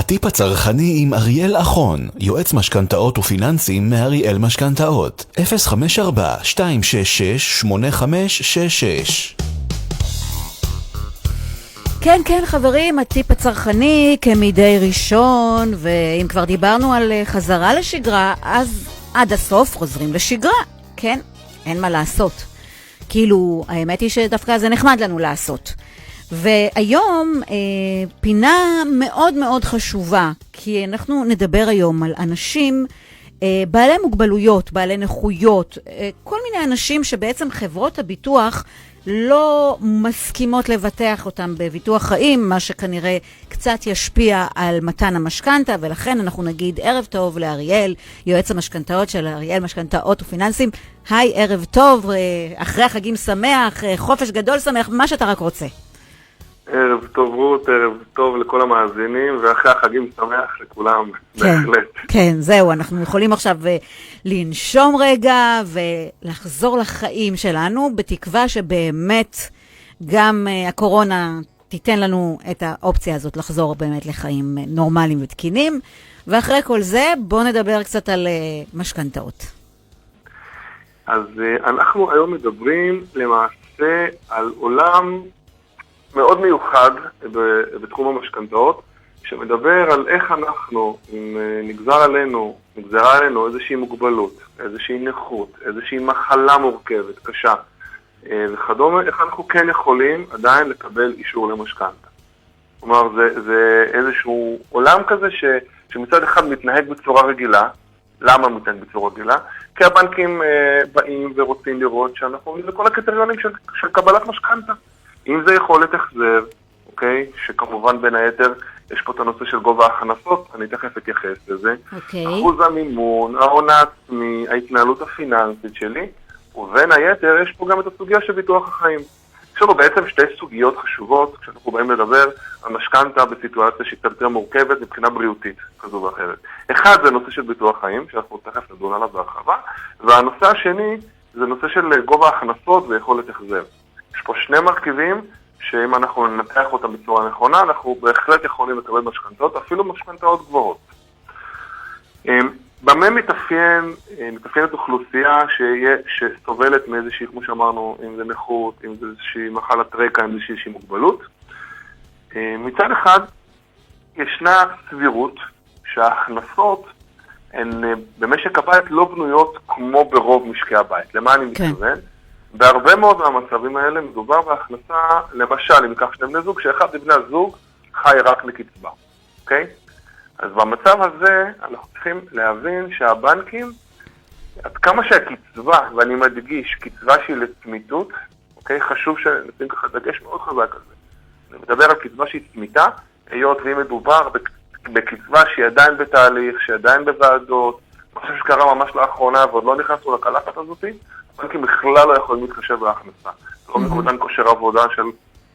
הטיפ הצרכני עם אריאל אחון, יועץ משכנתאות ופיננסים מאריאל משכנתאות, 054-266-8566. כן, חברים, הטיפ הצרכני כמידי ראשון, ואם כבר דיברנו על חזרה לשגרה, אז עד הסוף חוזרים לשגרה. כן, אין מה לעשות. כאילו, האמת היא שדווקא זה נחמד לנו לעשות. והיום פינה מאוד מאוד חשובה, כי אנחנו נדבר היום על אנשים בעלי מוגבלויות, בעלי נכויות, כל מיני אנשים שבעצם חברות הביטוח לא מסכימות לבטח אותם בביטוח חיים, מה שכנראה קצת ישפיע על מתן המשכנתא, ולכן אנחנו נגיד ערב טוב לאריאל, יועץ המשכנתאות של אריאל משכנתאות ופיננסים. היי, ערב טוב, אחרי החגים שמח, חופש גדול שמח, מה שאתה רק רוצה. ערב טוב רות, ערב טוב לכל המאזינים, ואחרי החגים שמח לכולם, בהחלט. כן, זהו, אנחנו יכולים עכשיו לנשום רגע ולחזור לחיים שלנו, בתקווה שבאמת גם הקורונה תיתן לנו את האופציה הזאת לחזור באמת לחיים נורמליים ותקינים, ואחרי כל זה בואו נדבר קצת על משכנתאות. אז אנחנו היום מדברים למעשה על עולם מאוד מיוחד בתחום המשכנתאות, שמדבר על איך אנחנו, אם נגזרה עלינו איזושהי מוגבלות, איזושהי נכות, איזושהי מחלה מורכבת, קשה וכדומה, איך אנחנו כן יכולים עדיין לקבל אישור למשכנתא. כלומר, זה איזשהו עולם כזה שמצד אחד מתנהג בצורה רגילה. למה מתנהג בצורה רגילה? כי הבנקים באים ורוצים לראות שאנחנו עומדים בכל הקריטריונים של קבלת משכנתא. אם זה יכולת החזר, אוקיי? שכמובן בין היתר יש פה את הנושא של גובה ההכנסות, אני תכף אתייחס לזה. אוקיי. אחוז המימון, ההון העצמי, ההתנהלות הפיננסית שלי, ובין היתר יש פה גם את הסוגיה של ביטוח החיים. יש לנו בעצם שתי סוגיות חשובות, כשאנחנו באים לדבר על משכנתא בסיטואציה שהיא קצת יותר מורכבת מבחינה בריאותית כזו ואחרת. אחד זה נושא של ביטוח חיים, שאנחנו תכף נדון עליו בהרחבה, והנושא השני זה נושא של גובה ההכנסות ויכולת החזר. יש פה שני מרכיבים שאם אנחנו ננתח אותם בצורה נכונה, אנחנו בהחלט יכולים לקבל משכנתאות, אפילו משכנתאות גבוהות. במה מתאפיינת אוכלוסייה שסובלת מאיזושהי, כמו שאמרנו, אם זה נכות, אם זה איזושהי מחלת רקע, אם זה איזושהי מוגבלות? מצד אחד, ישנה סבירות שההכנסות הן במשק הבית לא בנויות כמו ברוב משקי הבית. למה אני מתכוון? בהרבה מאוד מהמצבים האלה מדובר בהכנסה, למשל, אם כך שני בני זוג, שאחד מבני הזוג חי רק לקצבה, אוקיי? אז במצב הזה אנחנו צריכים להבין שהבנקים, עד כמה שהקצבה, ואני מדגיש, קצבה שהיא לצמיתות, אוקיי? חשוב שנשים ככה דגש מאוד חזק על זה. אני מדבר על קצבה שהיא צמיתה, היות והיא מדובר בקצבה שהיא עדיין בתהליך, שהיא עדיין בוועדות, משהו שקרה ממש לאחרונה ועוד לא נכנסו לקלחת הזאתי, בנקים בכלל לא יכולים להתחשב בהכנסה. לא מכוון כושר עבודה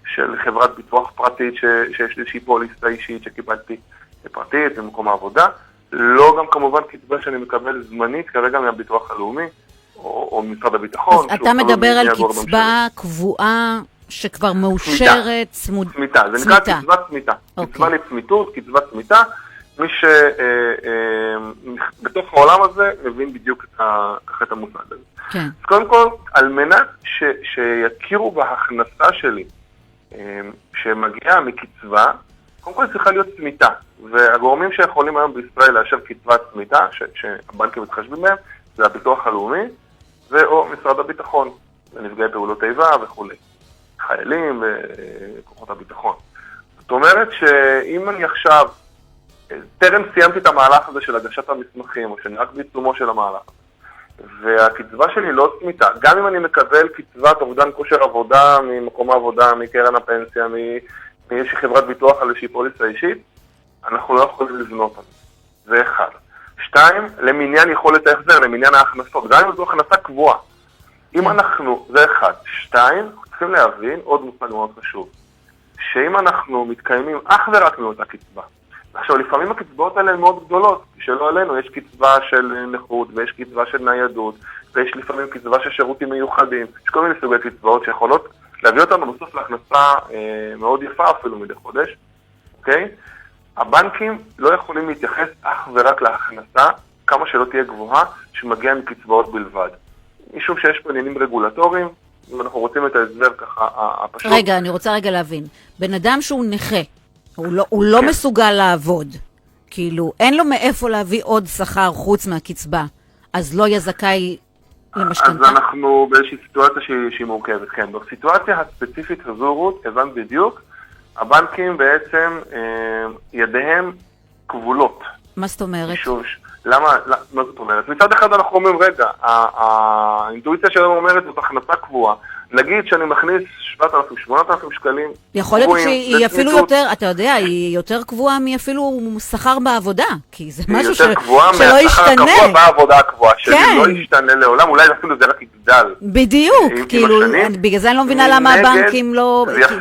של חברת ביטוח פרטית שיש לי פוליסה אישית שקיבלתי פרטית במקום העבודה. לא גם כמובן קצבה שאני מקבל זמנית כרגע מהביטוח הלאומי או ממשרד הביטחון. אז אתה מדבר על קצבה קבועה שכבר מאושרת, צמיתה. זה נקרא קצבה צמיתה. קצבה לצמיתות, קצבה צמיתה. מי שבתוך העולם הזה מבין בדיוק את המושג הזה. כן. אז קודם כל, על מנת שיכירו בהכנסה שלי שמגיעה מקצבה, קודם כל צריכה להיות צמיתה. והגורמים שיכולים היום בישראל לאשר קצבה צמיתה, שהבנקים מתחשבים בהם, זה הביטוח הלאומי, ואו משרד הביטחון, לנפגעי פעולות איבה וכו'. חיילים וכוחות הביטחון. זאת אומרת שאם אני עכשיו טרם סיימתי את המהלך הזה של הגשת המסמכים, או שאני רק בעיצומו של המהלך, והקצבה שלי לא צמיתה. גם אם אני מקבל קצבת אובדן כושר עבודה ממקום העבודה, מקרן הפנסיה, מאיזושהי חברת ביטוח על איזושהי פוליסה אישית, אנחנו לא יכולים לבנות על זה. זה אחד. שתיים, למניין יכולת ההחזר, למניין ההכנסות. גם אם זו הכנסה קבועה. אם אנחנו, זה אחד. שתיים, צריכים להבין עוד מושג מאוד חשוב. שאם אנחנו מתקיימים אך ורק מאותה קצבה, עכשיו, לפעמים הקצבאות האלה הן מאוד גדולות, שלא עלינו, יש קצבה של נכות, ויש קצבה של ניידות, ויש לפעמים קצבה של שירותים מיוחדים, יש כל מיני סוגי קצבאות שיכולות להביא אותנו בסוף להכנסה מאוד יפה אפילו מדי חודש, אוקיי? הבנקים לא יכולים להתייחס אך ורק להכנסה, כמה שלא תהיה גבוהה, שמגיעה מקצבאות בלבד. משום שיש פה עניינים רגולטוריים, אם אנחנו רוצים את ההסבר ככה הפשוט. רגע, אני רוצה רגע להבין. בן אדם שהוא נכה, הוא לא מסוגל לעבוד. כאילו, אין לו מאיפה להביא עוד שכר חוץ מהקצבה. אז לא יהיה זכאי למשכנתא. אז אנחנו באיזושהי סיטואציה שהיא מורכבת. כן, בסיטואציה הספציפית הזו, הבנת בדיוק, הבנקים בעצם ידיהם כבולות. מה זאת אומרת? מה זאת אומרת? מצד אחד אנחנו אומרים, רגע, האינטואיציה שלנו אומרת, זאת הכנסה קבועה. נגיד שאני מכניס 7,000-8,000 שקלים. יכול להיות שהיא אפילו יותר, אתה יודע, היא יותר קבועה מאפילו שכר בעבודה, כי זה משהו שלא ישתנה. היא יותר קבועה מהשכר הקבוע בעבודה הקבועה, שזה לא ישתנה לעולם, אולי אפילו זה רק יגדל. בדיוק, כאילו, בגלל זה אני לא מבינה למה הבנקים לא... זה יפה.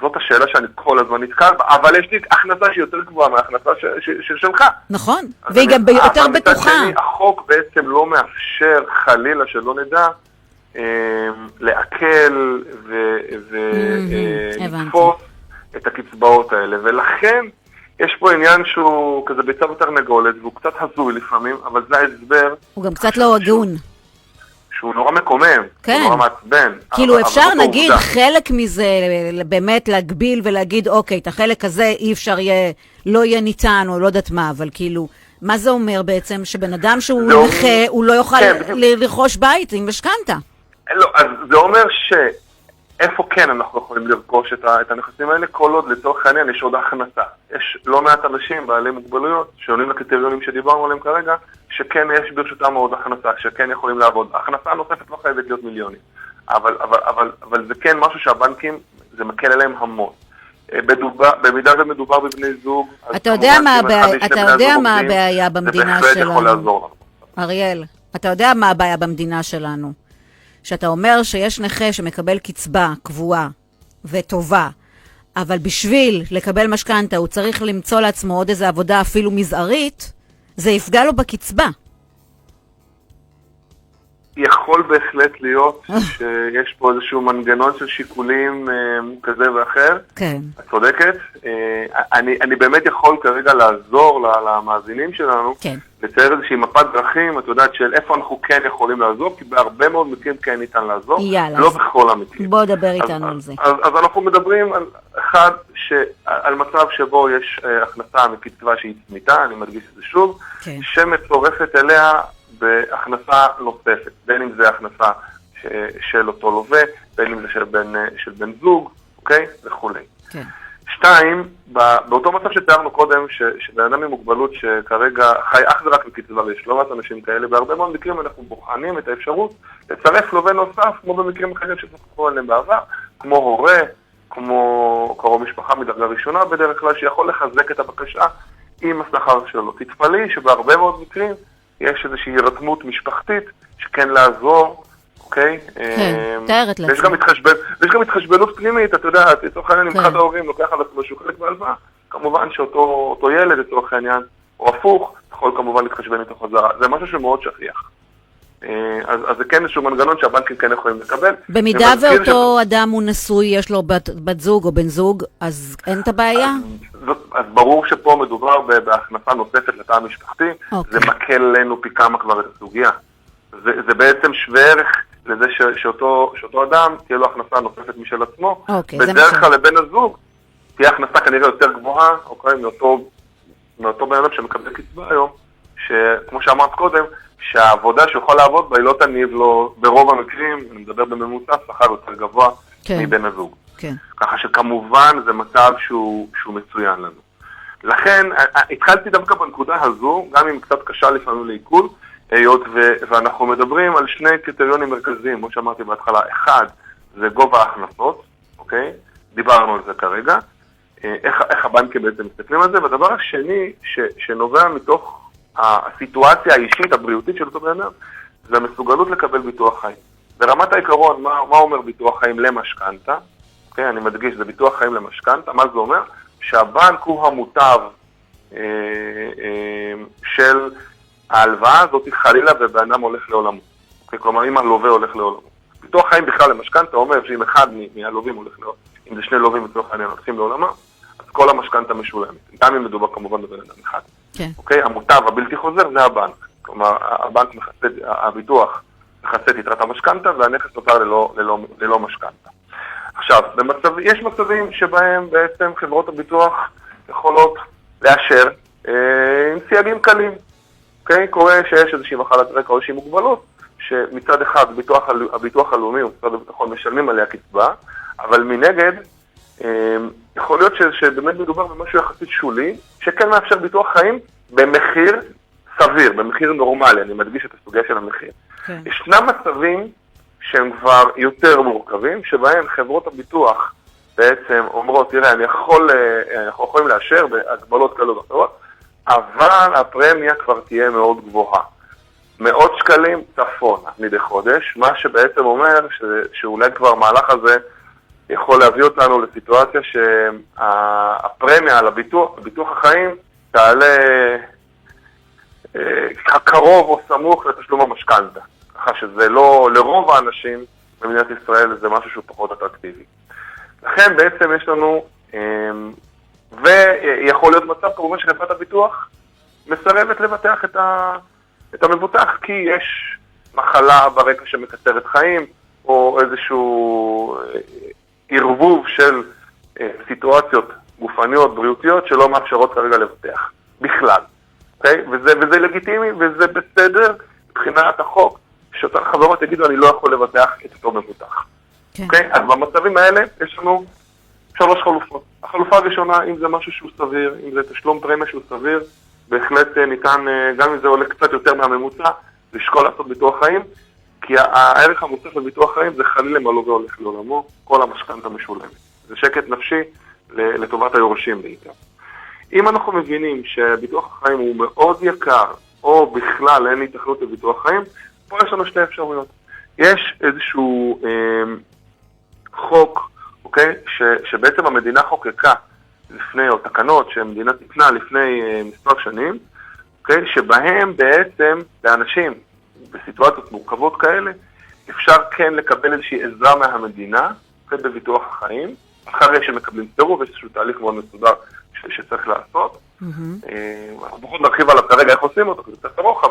זאת השאלה שאני כל הזמן נתקל בה, אבל יש לי הכנסה שהיא יותר גבוהה מההכנסה שלך. נכון, והיא גם יותר בטוחה. החוק בעצם לא מאפשר חלילה שלא נדע לעכל ולתפוס את הקצבאות האלה. ולכן יש פה עניין שהוא כזה ביצה ותרנגולת, והוא קצת הזוי לפעמים, אבל זה ההסבר. הוא גם קצת לא הגון. שהוא נורא מקומם, כן. נורא מעצבן. כאילו אפשר נגיד חלק מזה באמת להגביל ולהגיד אוקיי, את החלק הזה אי אפשר יהיה, לא יהיה ניתן או לא יודעת מה, אבל כאילו, מה זה אומר בעצם שבן אדם שהוא נכה, הוא לא יוכל לרכוש בית אם משכנתא? לא, אז זה אומר שאיפה כן אנחנו יכולים לרכוש את הנכסים האלה, כל עוד לצורך העניין יש עוד הכנסה. יש לא מעט אנשים בעלי מוגבלויות שעולים לקריטריונים שדיברנו עליהם כרגע, שכן יש ברשותם עוד הכנסה, שכן יכולים לעבוד. ההכנסה הנוספת לא חייבת להיות מיליונים. אבל זה כן משהו שהבנקים, זה מקל עליהם המון. במידה ומדובר בבני זוג, אתה יודע מה הבעיה במדינה שלנו. אריאל, אתה יודע מה הבעיה במדינה שלנו. שאתה אומר שיש נכה שמקבל קצבה קבועה וטובה, אבל בשביל לקבל משכנתא הוא צריך למצוא לעצמו עוד איזו עבודה אפילו מזערית, זה יפגע לו בקצבה. יכול בהחלט להיות שיש פה איזשהו מנגנון של שיקולים כזה ואחר. כן. את צודקת. אני באמת יכול כרגע לעזור למאזינים שלנו. כן. לצייר איזושהי מפת דרכים, את יודעת, של איפה אנחנו כן יכולים לעזור, כי בהרבה מאוד מקרים כן ניתן לעזור. יאללה. לא בכל המקרים. בוא דבר איתנו על זה. אז אנחנו מדברים על אחד, על מצב שבו יש הכנסה מקצבה שהיא צמיתה, אני מדגיש את זה שוב, כן. שמצורפת אליה בהכנסה נוספת, בין אם זה הכנסה של אותו לווה, בין אם זה של בן זוג, אוקיי? וכולי. כן. שתיים, באותו מצב שתיארנו קודם, שבאדם עם מוגבלות שכרגע חי אך ורק מקצבה, ויש לא מעט אנשים כאלה, בהרבה מאוד מקרים אנחנו בוחנים את האפשרות לצרף לווה נוסף, כמו במקרים אחרים שצריכו עליהם בעבר, כמו הורה, כמו קרוב משפחה מדרגה ראשונה, בדרך כלל שיכול לחזק את הבקשה עם השכר שלו. תתפלאי שבהרבה מאוד מקרים יש איזושהי הרתמות משפחתית שכן לעזור, אוקיי? כן, תארת לך. ויש גם התחשבנות פנימית, אתה יודע, לצורך העניין, אם אחד ההורים לוקח על עצמו שהוא חלק בהלוואה, כמובן שאותו ילד לצורך העניין, או הפוך, יכול כמובן להתחשבן איתו חזרה. זה משהו שמאוד שכיח. אז זה כן איזשהו מנגנון שהבנקים כן יכולים לקבל. במידה ואותו אדם הוא נשוי, יש לו בת זוג או בן זוג, אז אין את הבעיה? אז ברור שפה מדובר בהכנסה נוספת לתא המשפחתי, זה מקל לנו פי כמה כבר את הסוגיה. זה בעצם שווה ערך לזה שאותו אדם תהיה לו הכנסה נוספת משל עצמו, בדרך כלל לבן הזוג תהיה הכנסה כנראה יותר גבוהה, מאותו בן אדם שמקבל קצבה היום, שכמו שאמרת קודם, שהעבודה שיוכל לעבוד בה היא לא תניב לו ברוב המקרים, אני מדבר בממוצע, שכר יותר גבוה מבין הזוג. ככה שכמובן זה מצב שהוא מצוין לנו. לכן, התחלתי דווקא בנקודה הזו, גם אם קצת קשה לפעמים לעיכול, היות ואנחנו מדברים על שני קריטריונים מרכזיים, כמו שאמרתי בהתחלה, אחד זה גובה ההכנסות, אוקיי? דיברנו על זה כרגע, איך הבנקים בעצם מסתכלים על זה, והדבר השני שנובע מתוך הסיטואציה האישית, הבריאותית של אותו בעיניו, זה המסוגלות לקבל ביטוח חיים. ברמת העיקרון, מה אומר ביטוח חיים למשכנתא? אוקיי, אני מדגיש, זה ביטוח חיים למשכנתא. מה זה אומר? שהבנק הוא המוטב של ההלוואה הזאת חלילה ובאדם הולך לעולמו. אוקיי, כלומר, אם הלווה הולך לעולמו. ביטוח חיים בכלל למשכנתא אומר שאם אחד מהלווים הולך לעולמו, אם זה שני לווים לצורך העניין הולכים לעולמה, כל המשכנתא משולמת, גם אם מדובר כמובן בבן אדם אחד. אוקיי? המוטב הבלתי חוזר זה הבנק. כלומר, הבנק מחסה, הביטוח מחסה את יתרת המשכנתא, והנכס נותר ללא משכנתא. עכשיו, יש מצבים שבהם בעצם חברות הביטוח יכולות לאשר עם סייגים קלים. אוקיי? קורה שיש איזושהי מחלת רקע או איזושהי מוגבלות, שמצד אחד הביטוח הלאומי ומשרד הביטחון משלמים עליה קצבה, אבל מנגד, יכול להיות שבאמת מדובר במשהו יחסית שולי, שכן מאפשר ביטוח חיים במחיר סביר, במחיר נורמלי, אני מדגיש את הסוגיה של המחיר. Okay. ישנם מצבים שהם כבר יותר מורכבים, שבהם חברות הביטוח בעצם אומרות, תראה, אנחנו יכולים לאשר בהגבלות קלות אחרות, אבל הפרמיה כבר תהיה מאוד גבוהה. מאות שקלים צפונה מדי חודש, מה שבעצם אומר שאולי כבר המהלך הזה יכול להביא אותנו לסיטואציה שהפרמיה על הביטוח החיים תעלה קרוב או סמוך לתשלום המשכנתא. ככה שזה לא, לרוב האנשים במדינת ישראל זה משהו שהוא פחות אטרקטיבי. לכן בעצם יש לנו, ויכול להיות מצב כמובן שחברת הביטוח מסרבת לבטח את המבוטח, כי יש מחלה ברקע שמקצרת חיים, או איזשהו ערבוב של סיטואציות גופניות, בריאותיות, שלא מאפשרות כרגע לבטח, בכלל. Okay? וזה לגיטימי, וזה בסדר, מבחינת החוק, שאותן חברות יגידו, אני לא יכול לבטח את אותו מבוטח. Okay. Okay? אז במצבים האלה יש לנו 3 חלופות. החלופה הראשונה, אם זה משהו שהוא סביר, אם זה תשלום פרמיה שהוא סביר, בהחלט ניתן, גם אם זה עולה קצת יותר מהממוצע, לשקול לעשות ביטוח חיים, כי הערך המוצף לביטוח חיים זה חלילה מה לא והולך לעולמו, כל המשכנתא משולמת. זה שקט נפשי לטובת היורשים בעיקר. אם אנחנו מבינים שביטוח החיים הוא מאוד יקר, או בכלל אין התכנות לביטוח חיים, פה יש לנו 2 אפשרויות. יש איזשהו חוק, אוקיי? שבעצם המדינה חוקקה לפני, או תקנות שהמדינה תקנה לפני מספר שנים, אוקיי? שבהם בעצם לאנשים, בסיטואציות מורכבות כאלה, אפשר כן לקבל איזושהי עזרה מהמדינה, בביטוח החיים, אחרי שמקבלים סירוב, יש איזשהו תהליך מאוד מסודר שצריך לעשות. אנחנו פחות נרחיב עליו כרגע איך עושים אותו, זה קצת ארוך,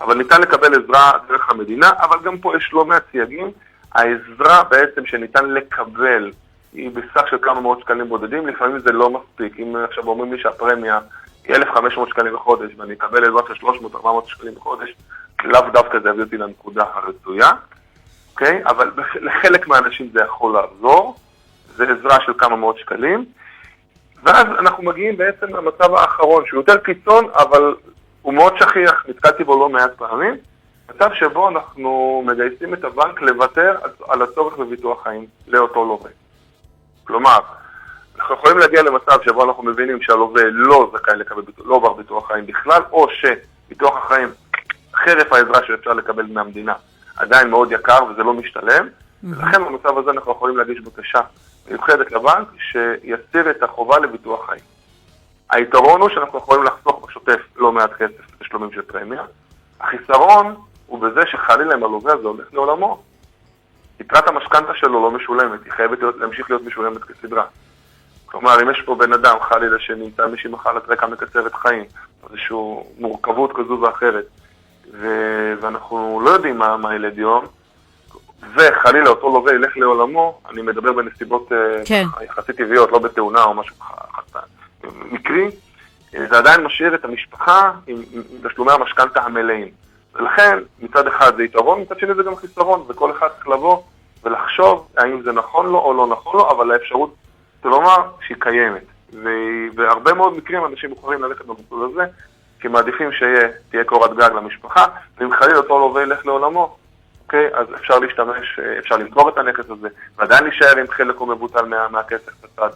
אבל ניתן לקבל עזרה דרך המדינה, אבל גם פה יש לא מעט סייגים. העזרה בעצם שניתן לקבל היא בסך של כמה מאות שקלים בודדים, לפעמים זה לא מספיק. אם עכשיו אומרים לי שהפרמיה היא 1,500 שקלים בחודש, ואני אקבל עזרה של 300-400 שקלים בחודש, לאו דווקא זה הביא אותי לנקודה הרצויה, אוקיי? אבל לחלק מהאנשים זה יכול לעזור, זה עזרה של כמה מאות שקלים, ואז אנחנו מגיעים בעצם למצב האחרון, שהוא יותר קיצון, אבל הוא מאוד שכיח, נתקלתי בו לא מעט פעמים, מצב שבו אנחנו מגייסים את הבנק לוותר על הצורך בביטוח חיים לאותו לווה. כלומר, אנחנו יכולים להגיע למצב שבו אנחנו מבינים שהלווה לא זכאי לקבל ביטוח חיים בכלל, או שביטוח החיים חרף העזרה שאפשר לקבל מהמדינה עדיין מאוד יקר וזה לא משתלם, ולכן במצב הזה אנחנו יכולים להגיש בקשה מיוחדת לבנק שיסיר את החובה לביטוח חיים. היתרון הוא שאנחנו יכולים לחסוך בשוטף לא מעט כסף לשלומים של פרמיה. החיסרון הוא בזה שחלילה עם הלווה הזה הולך לעולמו. יתרת המשכנתא שלו לא משולמת, היא חייבת להמשיך להיות משולמת כסדרה. כלומר, אם יש פה בן אדם חלילה שנמצא מישהי מחלת רקע מקצרת חיים, איזושהי מורכבות כזו ואחרת, ואנחנו לא יודעים מה ילד יום, וחלילה אותו לווה ילך לעולמו, אני מדבר בנסיבות יחסית טבעיות, לא בתאונה או משהו מקרי, זה עדיין משאיר את המשפחה עם תשלומי המשכנתא המלאים. ולכן מצד אחד זה יתרון, מצד שני זה גם חיסרון, וכל אחד צריך לבוא ולחשוב האם זה נכון לו או לא נכון לו, אבל האפשרות תלומר שהיא קיימת. ובהרבה מאוד מקרים אנשים בוחרים ללכת במסלול הזה, כי מעדיפים שתהיה קורת גג למשפחה, ואם חליל אותו לווה ילך לעולמו, אוקיי? אז אפשר להשתמש, אפשר למכור את הנכס הזה, ועדיין להישאר עם חלק או מבוטל מהכסף בצד.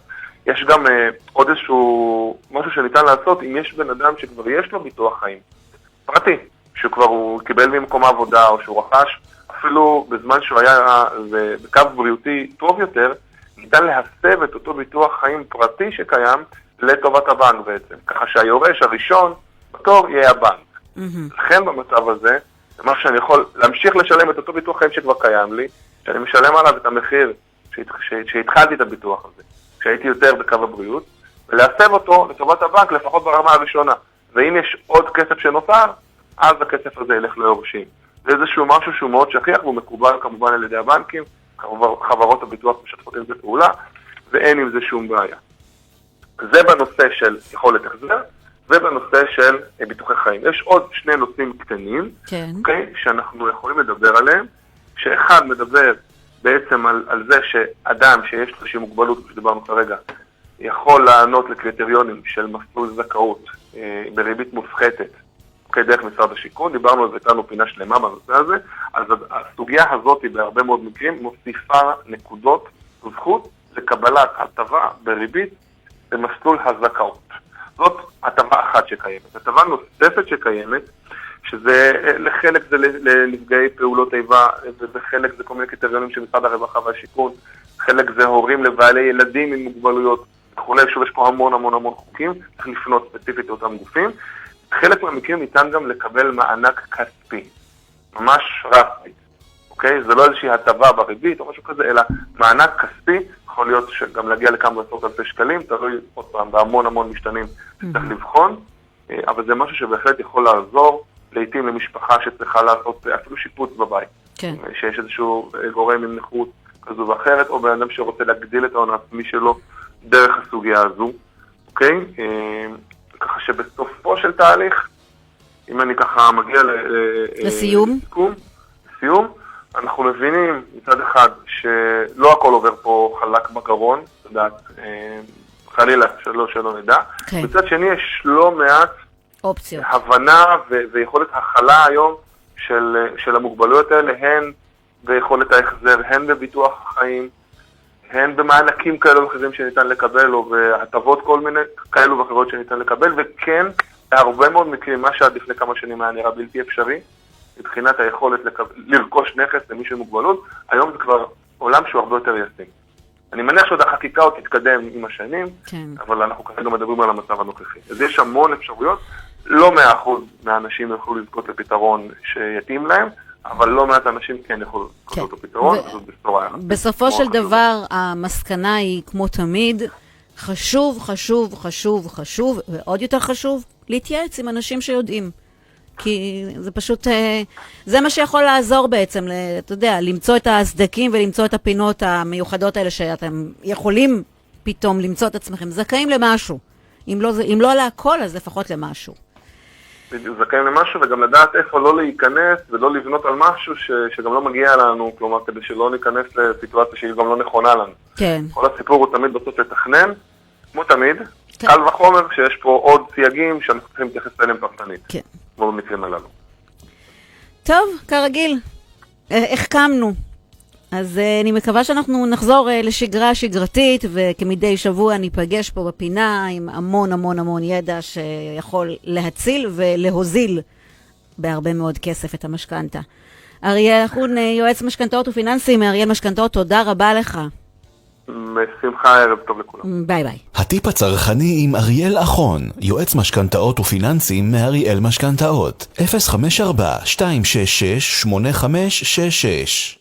יש גם עוד איזשהו משהו שניתן לעשות, אם יש בן אדם שכבר יש לו ביטוח חיים פרטי, שכבר הוא קיבל ממקום העבודה או שהוא רכש, אפילו בזמן שהוא היה בקו בריאותי טוב יותר, ניתן להסב את אותו ביטוח חיים פרטי שקיים לטובת הבנק בעצם, ככה שהיורש הראשון בתור יהיה הבנק. לכן במצב הזה, זה משהו שאני יכול להמשיך לשלם את אותו ביטוח חיים שכבר קיים לי, שאני משלם עליו את המחיר שהתחלתי את הביטוח הזה, כשהייתי יותר בקו הבריאות, ולהסב אותו לטובת הבנק לפחות ברמה הראשונה. ואם יש עוד כסף שנותר, אז הכסף הזה ילך ליורשים. זה איזשהו משהו שהוא מאוד שכיח, והוא מקובל כמובן על ידי הבנקים, חברות הביטוח משתפות עם זה פעולה, ואין עם זה שום בעיה. זה בנושא של יכולת החזר, ובנושא של ביטוחי חיים. יש עוד שני נושאים קטנים, כן. Okay, שאנחנו יכולים לדבר עליהם, שאחד מדבר בעצם על זה שאדם שיש לו מוגבלות, כשדיברנו כרגע, יכול לענות לקריטריונים של מסלול זכאות בריבית מופחתת, דרך משרד השיכון, דיברנו על זה, הייתה לנו פינה שלמה בנושא הזה, אז הסוגיה הזאת היא בהרבה מאוד מקרים מוסיפה נקודות זכות לקבלת הטבה בריבית במסלול הזכאות. זאת הטבה אחת שקיימת. הטבה נוספת שקיימת, שזה לחלק זה לנפגעי פעולות איבה, וחלק זה כל מיני קריטריונים של משרד הרווחה והשיכון, חלק זה הורים לבעלי ילדים עם מוגבלויות, וכולי, שוב יש פה המון המון המון חוקים, צריך לפנות ספציפית לאותם גופים, חלק מהמקרים ניתן גם לקבל מענק כספי, ממש רפי, אוקיי? זה לא איזושהי הטבה בריבית או משהו כזה, אלא מענק כספי, יכול להיות שגם להגיע לכמה עשרות אלפי שקלים, תלוי עוד פעם בהמון המון משתנים שצריך לבחון, אבל זה משהו שבהחלט יכול לעזור לעתים למשפחה שצריכה לעשות אפילו שיפוץ בבית, כן. שיש איזשהו גורם עם נכות כזו ואחרת, או באדם שרוצה להגדיל את ההון העצמי שלו דרך הסוגיה הזו, אוקיי? ככה שבסופו של תהליך, אם אני ככה מגיע לסיום, אנחנו מבינים מצד אחד שלא הכל עובר פה חלק בגרון, חלילה שלא נדע, מצד שני יש לא מעט הבנה ויכולת החלה היום של המוגבלויות האלה, הן ביכולת ההחזר, הן בביטוח החיים, הן במענקים כאלו ואחרים שניתן לקבל, או בהטבות כל מיני כאלו ואחרות שניתן לקבל, וכן, הרבה מאוד מקרים, מה שעד לפני כמה שנים היה נראה בלתי אפשרי, מבחינת היכולת לרכוש נכס למי שמוגבלות, היום זה כבר עולם שהוא הרבה יותר ישים. אני מניח שעוד החקיקה עוד תתקדם עם השנים, כן. אבל אנחנו כרגע מדברים על המצב הנוכחי. אז יש המון אפשרויות, לא 100% מהאנשים יוכלו לזכות לפתרון שיתאים להם, אבל לא מעט אנשים כן יכולים לקבל אותו פתרון, זאת בשורה. בסופו של דבר, המסקנה היא, כמו תמיד, חשוב, ועוד יותר חשוב, להתייעץ עם אנשים שיודעים. כי זה פשוט, זה מה שיכול לעזור בעצם, אתה יודע, למצוא את הסדקים ולמצוא את הפינות המיוחדות האלה, שאתם יכולים פתאום למצוא את עצמכם, זכאים למשהו. אם לא להכל, אז לפחות למשהו. זכאים למשהו, וגם לדעת איפה לא להיכנס ולא לבנות על משהו שגם לא מגיע לנו, כלומר, כדי שלא ניכנס לסיטואציה שהיא גם לא נכונה לנו. כן. כל הסיפור הוא תמיד בסוף לתכנן, כמו תמיד, כן. קל וחומר שיש פה עוד סייגים שאנחנו צריכים להתייחס אליהם פרטנית. כן. כמו במקרים הללו. טוב, כרגיל, החכמנו. אז אני מקווה שאנחנו נחזור לשגרה שגרתית, וכמדי שבוע ניפגש פה בפינה עם המון המון המון ידע שיכול להציל ולהוזיל בהרבה מאוד כסף את המשכנתה. אריאל חון, יועץ משכנתאות ופיננסים מאריאל משכנתאות, תודה רבה לך. בשמחה, ערב טוב לכולם. ביי ביי. הטיפ הצרכני עם אריאל אחון, יועץ משכנתאות ופיננסים מאריאל משכנתאות, 054-266-8566.